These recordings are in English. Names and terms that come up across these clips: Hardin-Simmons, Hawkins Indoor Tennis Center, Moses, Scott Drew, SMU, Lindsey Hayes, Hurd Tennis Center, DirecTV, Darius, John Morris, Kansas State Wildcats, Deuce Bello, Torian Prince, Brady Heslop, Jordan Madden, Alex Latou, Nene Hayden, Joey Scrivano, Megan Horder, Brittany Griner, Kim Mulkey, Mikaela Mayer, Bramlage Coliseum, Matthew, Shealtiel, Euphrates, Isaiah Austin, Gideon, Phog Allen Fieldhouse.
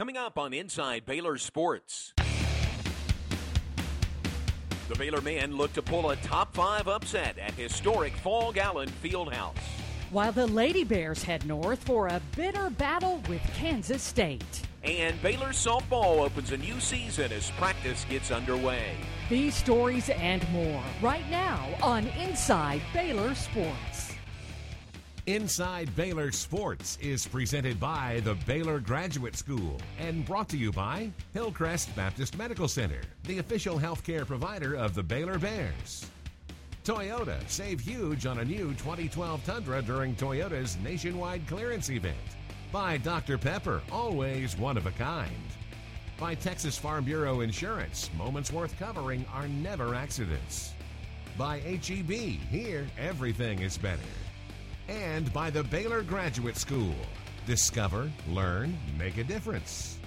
Coming up on Inside Baylor Sports. The Baylor men look to pull a top-5 upset at historic Phog Allen Fieldhouse. While the Lady Bears head north for a bitter battle with Kansas State. And Baylor softball opens a new season as practice gets underway. These stories and more right now on Inside Baylor Sports. Inside Baylor Sports is presented by the Baylor Graduate School and brought to you by Hillcrest Baptist Medical Center, the official healthcare provider of the Baylor Bears. Toyota, save huge on a new 2012 Tundra during Toyota's nationwide clearance event. By Dr. Pepper, always one of a kind. By Texas Farm Bureau Insurance, moments worth covering are never accidents. By HEB, here everything is better. And by the Baylor Graduate School. Discover, learn, make a difference.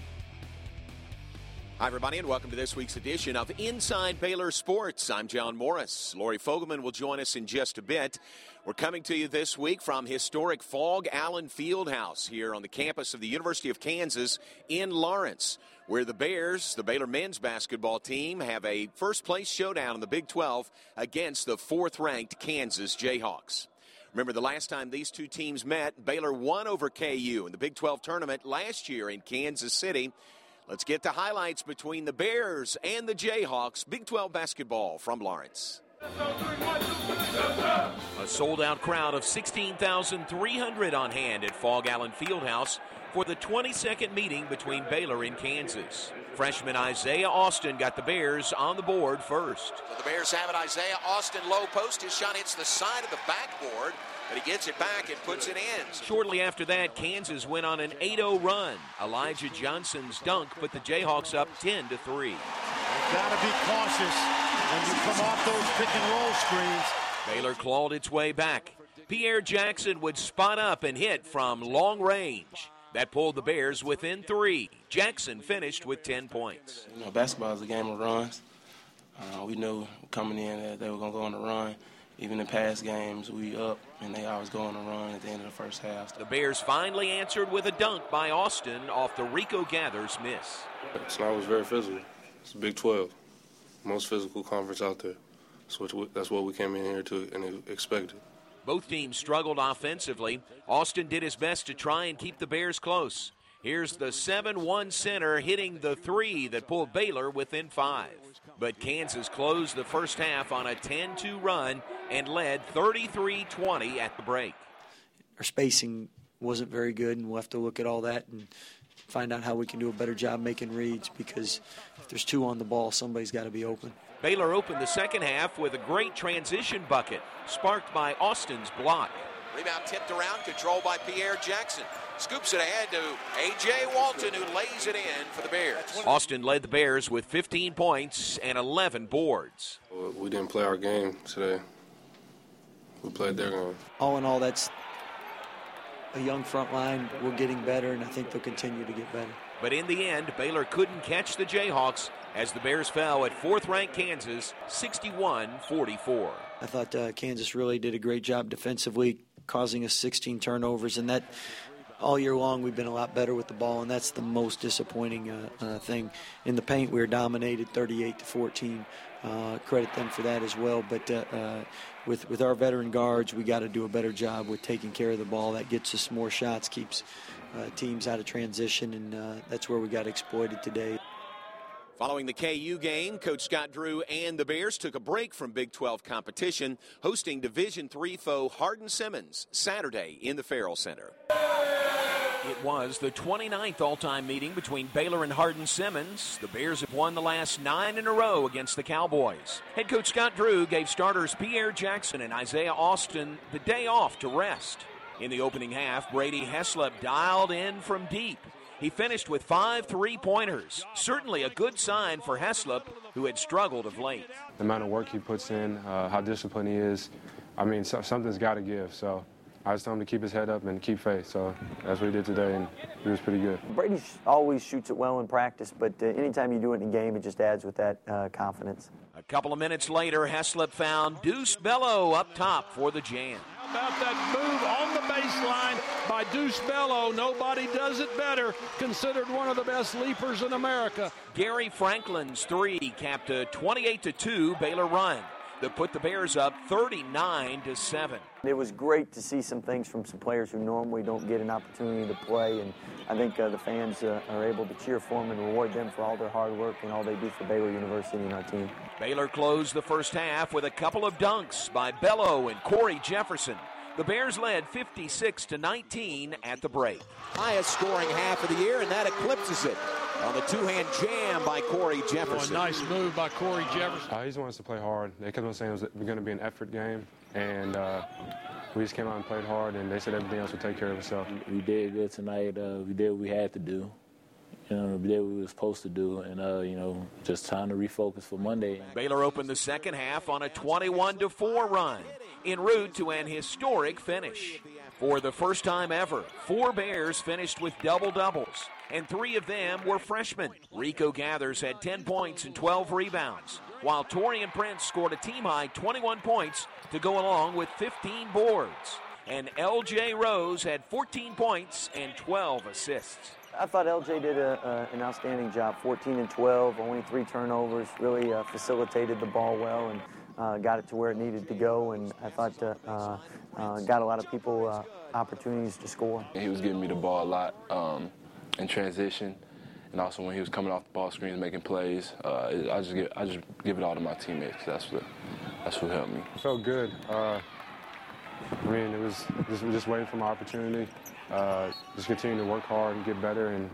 Hi, everybody, and welcome to this week's edition of Inside Baylor Sports. I'm John Morris. Lori Fogelman will join us in just a bit. We're coming to you this week from historic Phog Allen Fieldhouse here on the campus of the University of Kansas in Lawrence, where the Bears, the Baylor men's basketball team, have a first-place showdown in the Big 12 against the fourth-ranked Kansas Jayhawks. Remember, the last time these two teams met, Baylor won over KU in the Big 12 tournament last year in Kansas City. Let's get to highlights between the Bears and the Jayhawks. Big 12 basketball from Lawrence. A sold-out crowd of 16,300 on hand at Phog Allen Fieldhouse for the 22nd meeting between Baylor and Kansas. Freshman Isaiah Austin got the Bears on the board first. So the Bears have it. Isaiah Austin low post. His shot hits the side of the backboard, but he gets it back and puts it in. Shortly after that, Kansas went on an 8-0 run. Elijah Johnson's dunk put the Jayhawks up 10-3. You've got to be cautious when you come off those pick-and-roll screens. Baylor clawed its way back. Pierre Jackson would spot up and hit from long range. That pulled the Bears within three. Jackson finished with 10 points. You know, basketball is a game of runs. We knew coming in that they were going to go on the run. Even in past games, we up, and they always go on the run at the end of the first half. The Bears finally answered with a dunk by Austin off the Rico Gathers miss. Snow was very physical. It's the Big 12, most physical conference out there. So that's what we came in here to and expected. Both teams struggled offensively. Austin did his best to try and keep the Bears close. Here's the 7-1 center hitting the three that pulled Baylor within five. But Kansas closed the first half on a 10-2 run and led 33-20 at the break. Our spacing wasn't very good, and we'll have to look at all that and find out how we can do a better job making reads, because if there's two on the ball, somebody's got to be open. Baylor opened the second half with a great transition bucket, sparked by Austin's block. Rebound tipped around, controlled by Pierre Jackson. Scoops it ahead to A.J. Walton, who lays it in for the Bears. Austin led the Bears with 15 points and 11 boards. We didn't play our game today. We played their game. All in all, that's a young front line. We're getting better, and I think they'll continue to get better. But in the end, Baylor couldn't catch the Jayhawks as the Bears fell at fourth-ranked Kansas, 61-44. I thought Kansas really did a great job defensively, causing us 16 turnovers, and that all year long we've been a lot better with the ball, and that's the most disappointing thing. In the paint, we were dominated 38-14. Credit them for that as well, but with our veteran guards, we got to do a better job with taking care of the ball. That gets us more shots, keeps teams out of transition, and that's where we got exploited today. Following the KU game, Coach Scott Drew and the Bears took a break from Big 12 competition, hosting Division III foe Hardin-Simmons Saturday in the Farrell Center. It was the 29th all-time meeting between Baylor and Hardin-Simmons. The Bears have won the last 9 in a row against the Cowboys. Head coach Scott Drew gave starters Pierre Jackson and Isaiah Austin the day off to rest. In the opening half, Brady Heslop dialed in from deep. He finished with 5 3-pointers. Certainly a good sign for Heslop, who had struggled of late. The amount of work he puts in, how disciplined he is, I mean, something's got to give. So I just told him to keep his head up and keep faith. So that's what he did today, and he was pretty good. Brady always shoots it well in practice, but anytime you do it in a game, it just adds with that confidence. A couple of minutes later, Heslop found Deuce Bello up top for the jam. How about that move on the baseline by Deuce Bello. Nobody does it better, considered one of the best leapers in America. Gary Franklin's three capped a 28-2 Baylor run that put the Bears up 39-7. It was great to see some things from some players who normally don't get an opportunity to play, and I think the fans are able to cheer for them and reward them for all their hard work and all they do for Baylor University and our team. Baylor closed the first half with a couple of dunks by Bello and Corey Jefferson. The Bears led 56-19 at the break. Highest scoring half of the year, and that eclipses it on the two-hand jam by Corey Jefferson. Oh, a nice move by Corey Jefferson. He just wants to play hard. They kept on saying it was going to be an effort game, and we just came out and played hard, and they said everything else would take care of itself. We did good tonight. We did what we had to do. You know, we did what we were supposed to do, and, you know, just trying to refocus for Monday. Baylor opened the second half on a 21-4 run, en route to an historic finish. For the first time ever, four Bears finished with double-doubles, and three of them were freshmen. Rico Gathers had 10 points and 12 rebounds, while Torian Prince scored a team-high 21 points to go along with 15 boards. And L.J. Rose had 14 points and 12 assists. I thought L.J. did an outstanding job, 14 and 12, only 3 turnovers, really facilitated the ball well and got it to where it needed to go, and I thought got a lot of people opportunities to score. He was giving me the ball a lot in transition, and also when he was coming off the ball screens making plays, I just give it all to my teammates. That's what helped me. It felt good. I mean, it was just waiting for my opportunity. Just continue to work hard and get better, and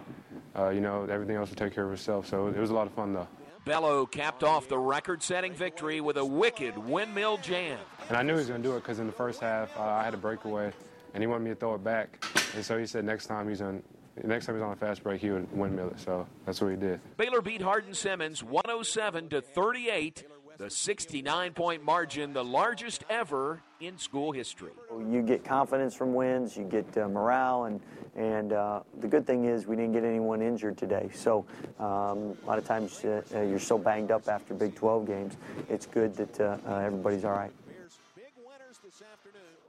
you know, everything else will take care of itself. So it was a lot of fun, though. Bello capped off the record-setting victory with a wicked windmill jam. And I knew he was going to do it because in the first half I had a breakaway, and he wanted me to throw it back. And so he said next time he's on a fast break, he would windmill it. So that's what he did. Baylor beat Hardin-Simmons 107-38. The 69-point margin, the largest ever in school history. You get confidence from wins, you get morale, and the good thing is we didn't get anyone injured today. So a lot of times you're so banged up after Big 12 games, it's good that everybody's all right.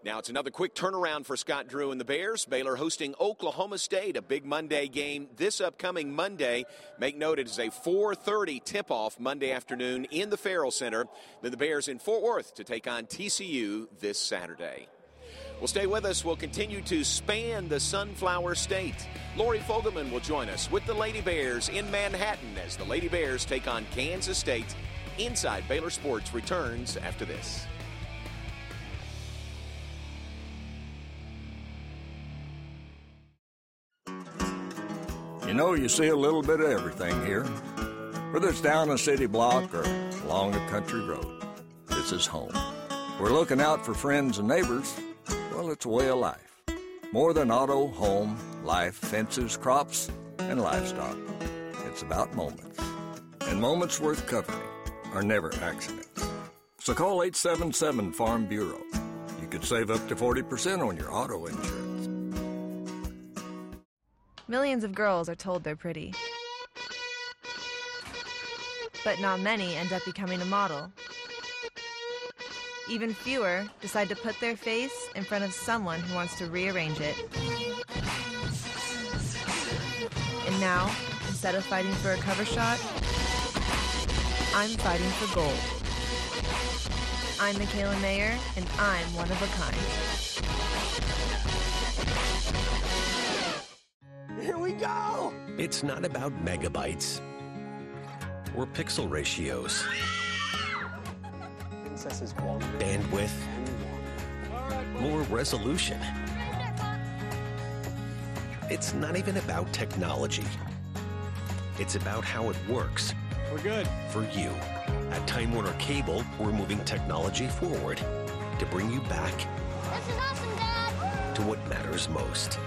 Now it's another quick turnaround for Scott Drew and the Bears. Baylor hosting Oklahoma State, a big Monday game this upcoming Monday. Make note it is a 4:30 tip-off Monday afternoon in the Farrell Center. Then the Bears in Fort Worth to take on TCU this Saturday. Well, stay with us. We'll continue to span the Sunflower State. Lori Fogelman will join us with the Lady Bears in Manhattan as the Lady Bears take on Kansas State. Inside Baylor Sports returns after this. You know, you see a little bit of everything here. Whether it's down a city block or along a country road, this is home. We're looking out for friends and neighbors. Well, it's a way of life. More than auto, home, life, fences, crops, and livestock. It's about moments. And moments worth covering are never accidents. So call 877 Farm Bureau. You could save up to 40% on your auto insurance. Millions of girls are told they're pretty, but not many end up becoming a model. Even fewer decide to put their face in front of someone who wants to rearrange it. And now, instead of fighting for a cover shot, I'm fighting for gold. I'm Mikaela Mayer, and I'm one of a kind. Here we go! It's not about megabytes or pixel ratios. Bandwidth. More resolution. It's not even about technology. It's about how it works. We're good. For you. At Time Warner Cable, we're moving technology forward to bring you back. This is awesome, Dad! To what matters most.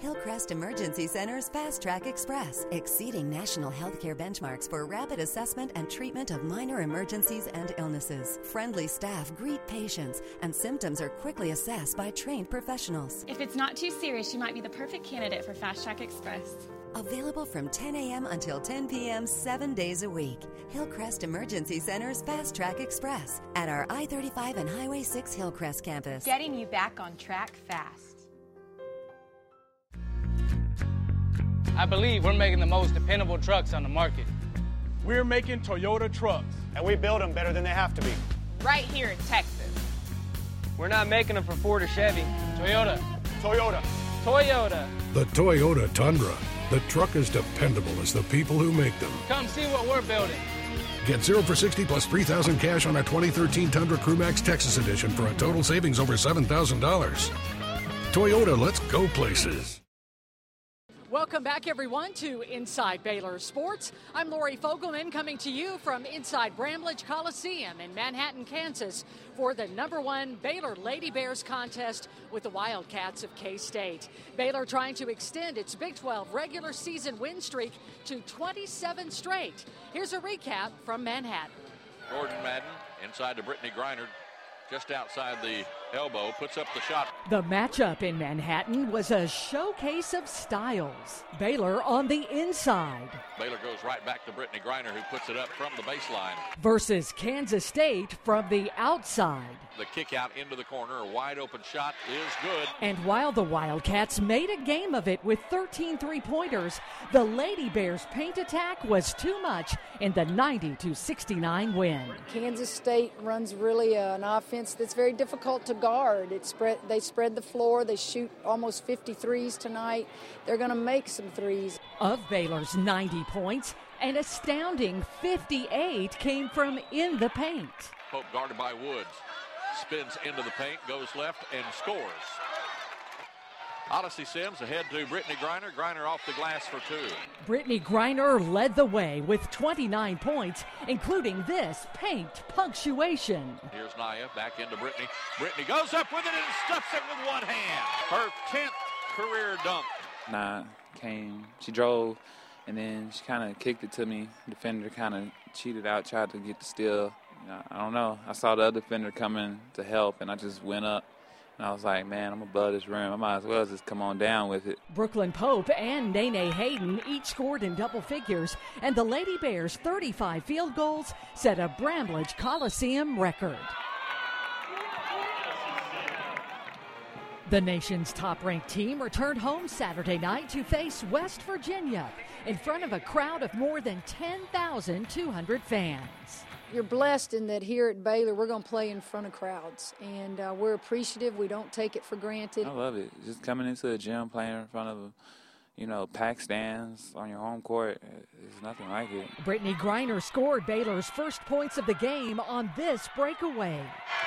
Hillcrest Emergency Center's Fast Track Express, exceeding national healthcare benchmarks for rapid assessment and treatment of minor emergencies and illnesses. Friendly staff greet patients, and symptoms are quickly assessed by trained professionals. If it's not too serious, you might be the perfect candidate for Fast Track Express. Available from 10 a.m. until 10 p.m. 7 days a week. Hillcrest Emergency Center's Fast Track Express at our I-35 and Highway 6 Hillcrest campus. Getting you back on track fast. I believe we're making the most dependable trucks on the market. We're making Toyota trucks. And we build them better than they have to be. Right here in Texas. We're not making them for Ford or Chevy. Toyota. Toyota. Toyota. The Toyota Tundra. The truck is dependable as the people who make them. Come see what we're building. Get 0 for 60 plus $3,000 cash on a 2013 Tundra Crewmax Texas Edition for a total savings over $7,000. Toyota, let's go places. Welcome back, everyone, to Inside Baylor Sports. I'm Lori Fogelman coming to you from inside Bramlage Coliseum in Manhattan, Kansas, for the #1 Baylor Lady Bears contest with the Wildcats of K-State. Baylor trying to extend its Big 12 regular season win streak to 27 straight. Here's a recap from Manhattan. Jordan Madden inside to Brittany Griner. Just outside the elbow, puts up the shot. The matchup in Manhattan was a showcase of styles. Baylor on the inside. Baylor goes right back to Brittany Griner, who puts it up from the baseline. Versus Kansas State from the outside. The kick out into the corner, a wide open shot is good. And while the Wildcats made a game of it with 13 three-pointers, the Lady Bears' paint attack was too much in the 90-69 win. Kansas State runs really an offense that's very difficult to guard. They spread the floor. They shoot almost 50 threes tonight. They're going to make some threes. Of Baylor's 90 points, an astounding 58 came from in the paint. Pope guarded by Woods. Spins into the paint, goes left, and scores. Odyssey Sims ahead to Brittany Griner. Griner off the glass for two. Brittany Griner led the way with 29 points, including this paint punctuation. Here's Naya back into Brittany. Brittany goes up with it and stuffs it with one hand. Her 10th career dunk. Naya came. She drove, and then she kind of kicked it to me. Defender kind of cheated out, tried to get the steal. I don't know. I saw the other defender coming to help, and I just went up. And I was like, man, I'm above this rim. I might as well just come on down with it. Brooklyn Pope and Nene Hayden each scored in double figures, and the Lady Bears' 35 field goals set a Bramlage Coliseum record. The nation's top-ranked team returned home Saturday night to face West Virginia in front of a crowd of more than 10,200 fans. You're blessed in that here at Baylor, we're going to play in front of crowds, and we're appreciative. We don't take it for granted. I love it. Just coming into the gym, playing in front of, pack stands on your home court, there's nothing like it. Brittany Griner scored Baylor's first points of the game on this breakaway.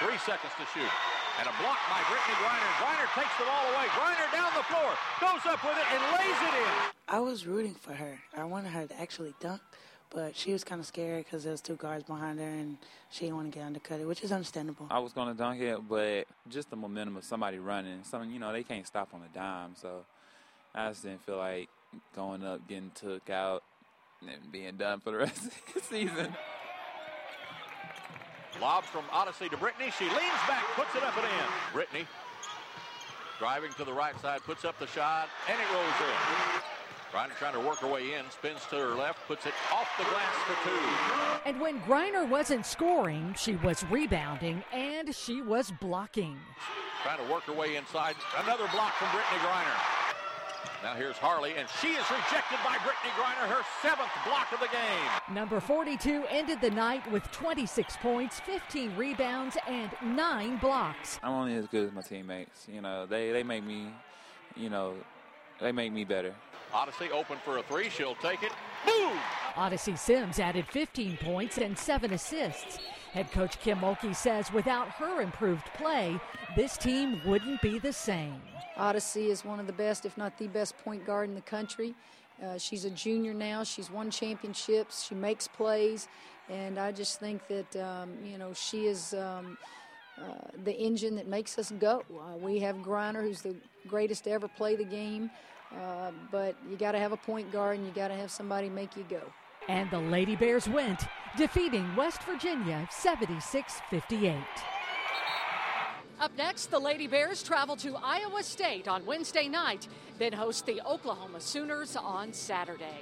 3 seconds to shoot, and a block by Brittany Griner. Griner takes the ball away. Griner down the floor, goes up with it, and lays it in. I was rooting for her. I wanted her to actually dunk. But she was kind of scared because there was two guards behind her, and she didn't want to get undercut, which is understandable. I was going to dunk it, but just the momentum of somebody running. They can't stop on a dime, so I just didn't feel like going up, getting took out, and being done for the rest of the season. Lob from Odyssey to Brittany. She leans back, puts it up and in. Brittany driving to the right side, puts up the shot, and it rolls in. Griner trying to work her way in, spins to her left, puts it off the glass for two. And when Griner wasn't scoring, she was rebounding, and she was blocking. Trying to work her way inside. Another block from Brittany Griner. Now here's Harley, and she is rejected by Brittany Griner, her 7th block of the game. Number 42 ended the night with 26 points, 15 rebounds, and 9 blocks. I'm only as good as my teammates. They make me, they make me better. Odyssey open for a three. She'll take it. Boom! Odyssey Sims added 15 points and 7 assists. Head coach Kim Mulkey says without her improved play, this team wouldn't be the same. Odyssey is one of the best, if not the best, point guard in the country. She's a junior now. She's won championships. She makes plays. And I just think that, she is... the engine that makes us go. We have Griner, who's the greatest to ever play the game, but you got to have a point guard and you got to have somebody make you go. And the Lady Bears went, defeating West Virginia 76-58. Up next, the Lady Bears travel to Iowa State on Wednesday night, then host the Oklahoma Sooners on Saturday.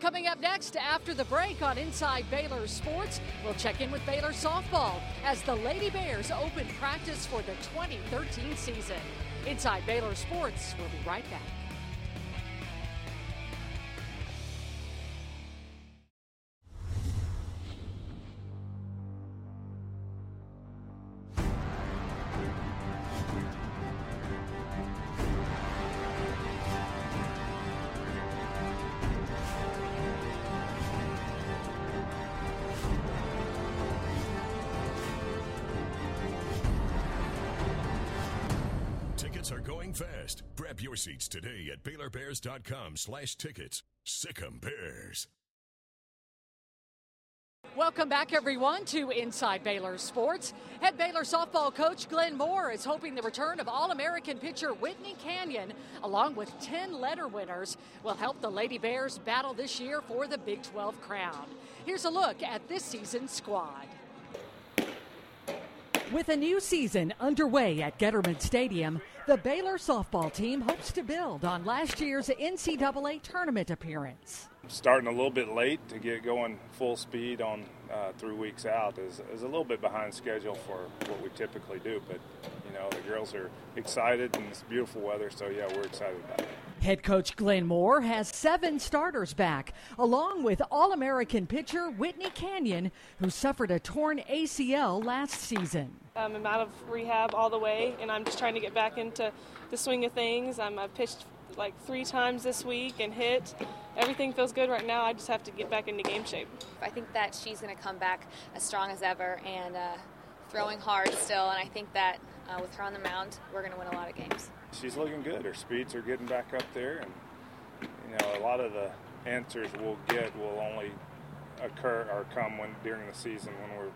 Coming up next, after the break on Inside Baylor Sports, we'll check in with Baylor softball as the Lady Bears open practice for the 2013 season. Inside Baylor Sports, we'll be right back. Are going fast. Grab your seats today at BaylorBears.com/tickets. Sick 'em Bears. Welcome back, everyone, to Inside Baylor Sports. Head Baylor softball coach Glenn Moore is hoping the return of All-American pitcher Whitney Canyon, along with 10 letter winners, will help the Lady Bears battle this year for the Big 12 crown. Here's a look at this season's squad. With a new season underway at Getterman Stadium, the Baylor softball team hopes to build on last year's NCAA tournament appearance. Starting a little bit late to get going full speed on 3 weeks out is a little bit behind schedule for what we typically do, but you know, the girls are excited and it's beautiful weather, so yeah, we're excited about it. Head coach Glenn Moore has 7 starters back, along with All-American pitcher Whitney Canyon, who suffered a torn ACL last season. I'm out of rehab all the way, and I'm just trying to get back into the swing of things. I've pitched like 3 times this week and hit. Everything feels good right now. I just have to get back into game shape. I think that she's going to come back as strong as ever and throwing hard still, and I think that with her on the mound, we're going to win a lot of games. She's looking good. Her speeds are getting back up there, and you know, a lot of the answers we'll get will only occur or come when during the season when we're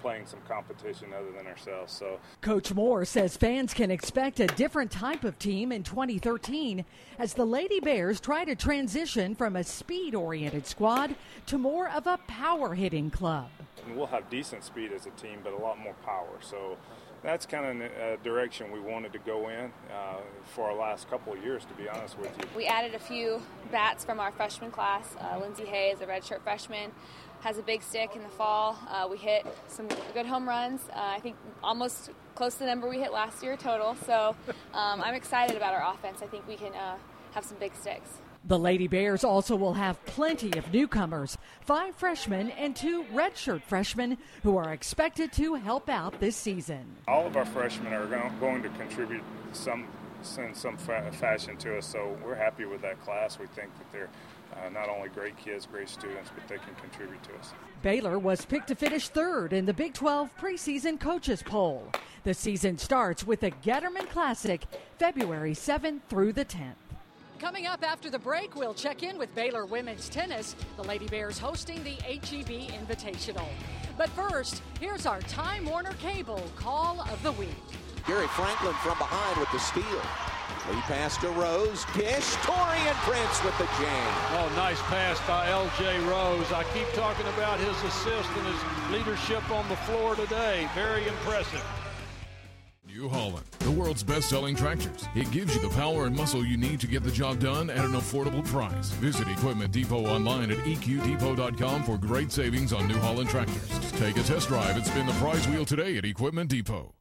playing some competition other than ourselves. So Coach Moore says fans can expect a different type of team in 2013 as the Lady Bears try to transition from a speed-oriented squad to more of a power-hitting club. And we'll have decent speed as a team, but a lot more power. So that's kind of a direction we wanted to go in for our last couple of years, to be honest with you. We added a few bats from our freshman class. Lindsey Hayes, a redshirt freshman, has a big stick in the fall. We hit some good home runs. I think almost close to the number we hit last year total. So I'm excited about our offense. I think we can have some big sticks. The Lady Bears also will have plenty of newcomers, 5 freshmen and 2 redshirt freshmen who are expected to help out this season. All of our freshmen are going to contribute in some fashion to us, so we're happy with that class. We think that they're not only great kids, great students, but they can contribute to us. Baylor was picked to finish 3rd in the Big 12 preseason coaches poll. The season starts with the Getterman Classic, February 7th through the 10th. Coming up after the break, we'll check in with Baylor women's tennis, the Lady Bears hosting the HEB Invitational. But first, here's our Time Warner Cable Call of the Week. Gary Franklin from behind with the steal. Lead pass to Rose, dish, Torian Prince with the jam. Oh, nice pass by L.J. Rose. I keep talking about his assist and his leadership on the floor today. Very impressive. New Holland, the world's best-selling tractors. It gives you the power and muscle you need to get the job done at an affordable price. Visit Equipment Depot online at eqdepot.com for great savings on New Holland tractors. Take a test drive and spin the prize wheel today at Equipment Depot.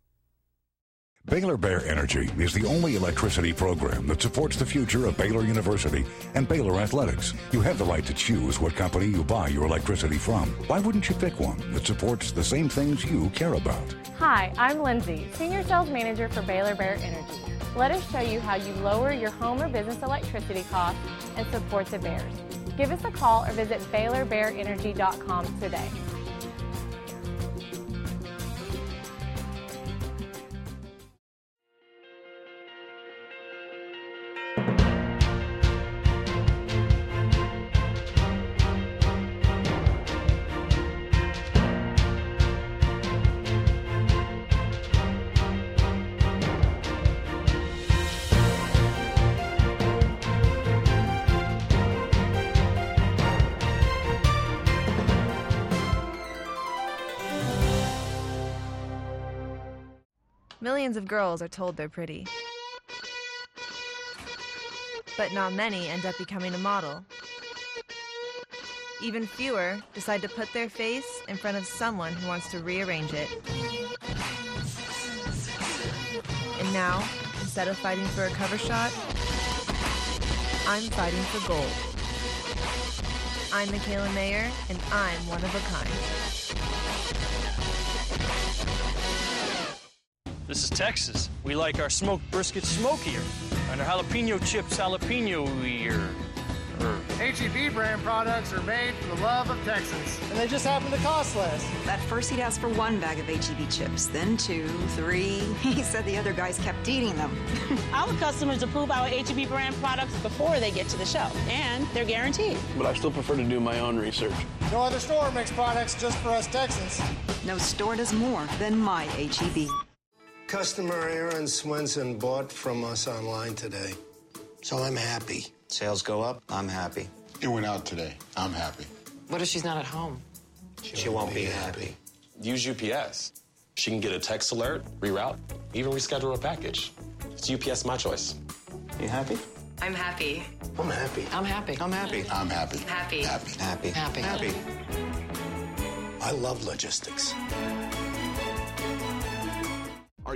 Baylor Bear Energy is the only electricity program that supports the future of Baylor University and Baylor Athletics. You have the right to choose what company you buy your electricity from. Why wouldn't you pick one that supports the same things you care about? Hi, I'm Lindsay, Senior Sales Manager for Baylor Bear Energy. Let us show you how you lower your home or business electricity costs and support the Bears. Give us a call or visit BaylorBearEnergy.com today. Millions of girls are told they're pretty, but not many end up becoming a model. Even fewer decide to put their face in front of someone who wants to rearrange it. And now, instead of fighting for a cover shot, I'm fighting for gold. I'm Mikaela Mayer, and I'm one of a kind. This is Texas. We like our smoked brisket smokier and our jalapeno chips jalapeno-ier. HEB brand products are made for the love of Texas. And they just happen to cost less. At first he'd ask for one bag of HEB chips, then two, three. He said the other guys kept eating them. Our customers approve our HEB brand products before they get to the shelf, and they're guaranteed. But I still prefer to do my own research. No other store makes products just for us Texans. No store does more than my HEB. Customer Aaron Swenson bought from us online today, so I'm happy. Sales go up, I'm happy. It went out today, I'm happy. What if she's not at home? She won't be happy. Use UPS. She can get a text alert, reroute, even reschedule a package. It's UPS My Choice. You happy? I'm happy. I'm happy. I'm happy. I'm happy. I'm happy. Happy. Happy. Happy. Happy. Happy. I love logistics. Are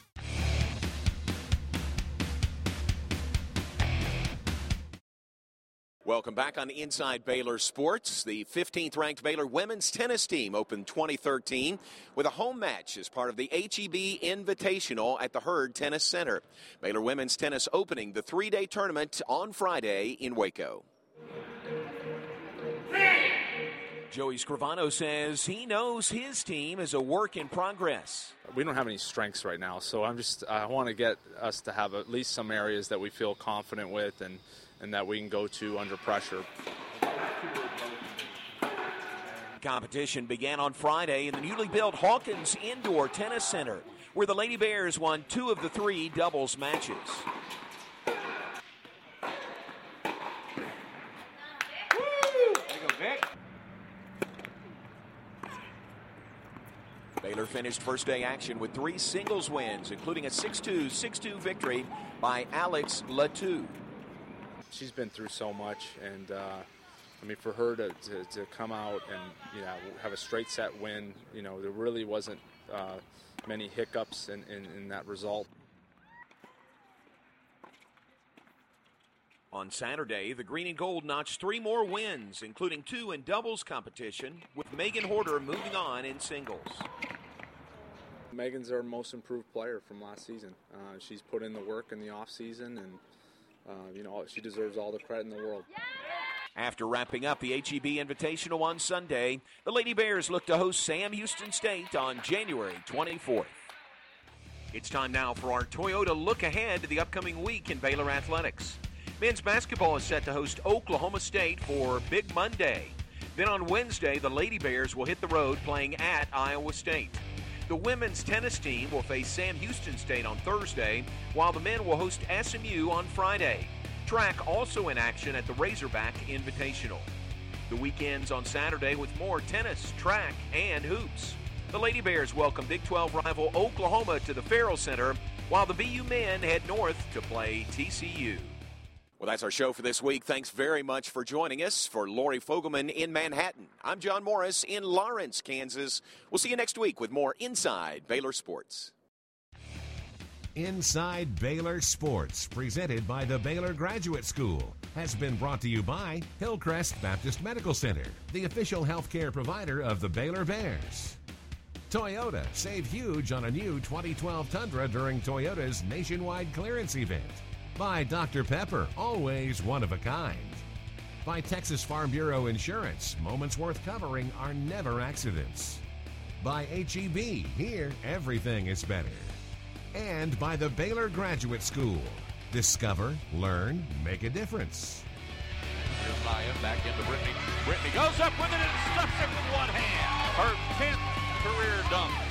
Welcome back on Inside Baylor Sports. The 15th-ranked Baylor women's tennis team opened 2013 with a home match as part of the HEB Invitational at the Hurd Tennis Center. Baylor women's tennis opening the three-day tournament on Friday in Waco. Joey Scrivano says he knows his team is a work in progress. We don't have any strengths right now, so I want to get us to have at least some areas that we feel confident with and that we can go to under pressure. Competition began on Friday in the newly built Hawkins Indoor Tennis Center, where the Lady Bears won two of the three doubles matches. Baylor finished first-day action with three singles wins, including a 6-2, 6-2 victory by Alex Latou. She's been through so much, and I mean, for her to come out and have a straight set win, there really wasn't many hiccups in that result. On Saturday, the Green and Gold notched three more wins, including two in doubles competition, with Megan Horder moving on in singles. Megan's our most improved player from last season. She's put in the work in the offseason, and she deserves all the credit in the world. After wrapping up the HEB Invitational on Sunday, the Lady Bears look to host Sam Houston State on January 24th. It's time now for our Toyota look ahead to the upcoming week in Baylor Athletics. Men's basketball is set to host Oklahoma State for Big Monday. Then on Wednesday, the Lady Bears will hit the road playing at Iowa State. The women's tennis team will face Sam Houston State on Thursday, while the men will host SMU on Friday. Track also in action at the Razorback Invitational. The weekend's on Saturday with more tennis, track, and hoops. The Lady Bears welcome Big 12 rival Oklahoma to the Farrell Center, while the BU men head north to play TCU. Well, that's our show for this week. Thanks very much for joining us. For Lori Fogelman in Manhattan, I'm John Morris in Lawrence, Kansas. We'll see you next week with more Inside Baylor Sports. Inside Baylor Sports, presented by the Baylor Graduate School, has been brought to you by Hillcrest Baptist Medical Center, the official healthcare provider of the Baylor Bears. Toyota, save huge on a new 2012 Tundra during Toyota's nationwide clearance event. By Dr. Pepper, always one of a kind. By Texas Farm Bureau Insurance, moments worth covering are never accidents. By HEB, here everything is better. And by the Baylor Graduate School. Discover, learn, make a difference. Here's Naya back into Brittany. Brittany goes up with it and stuffs it with one hand. Her 10th career dunk.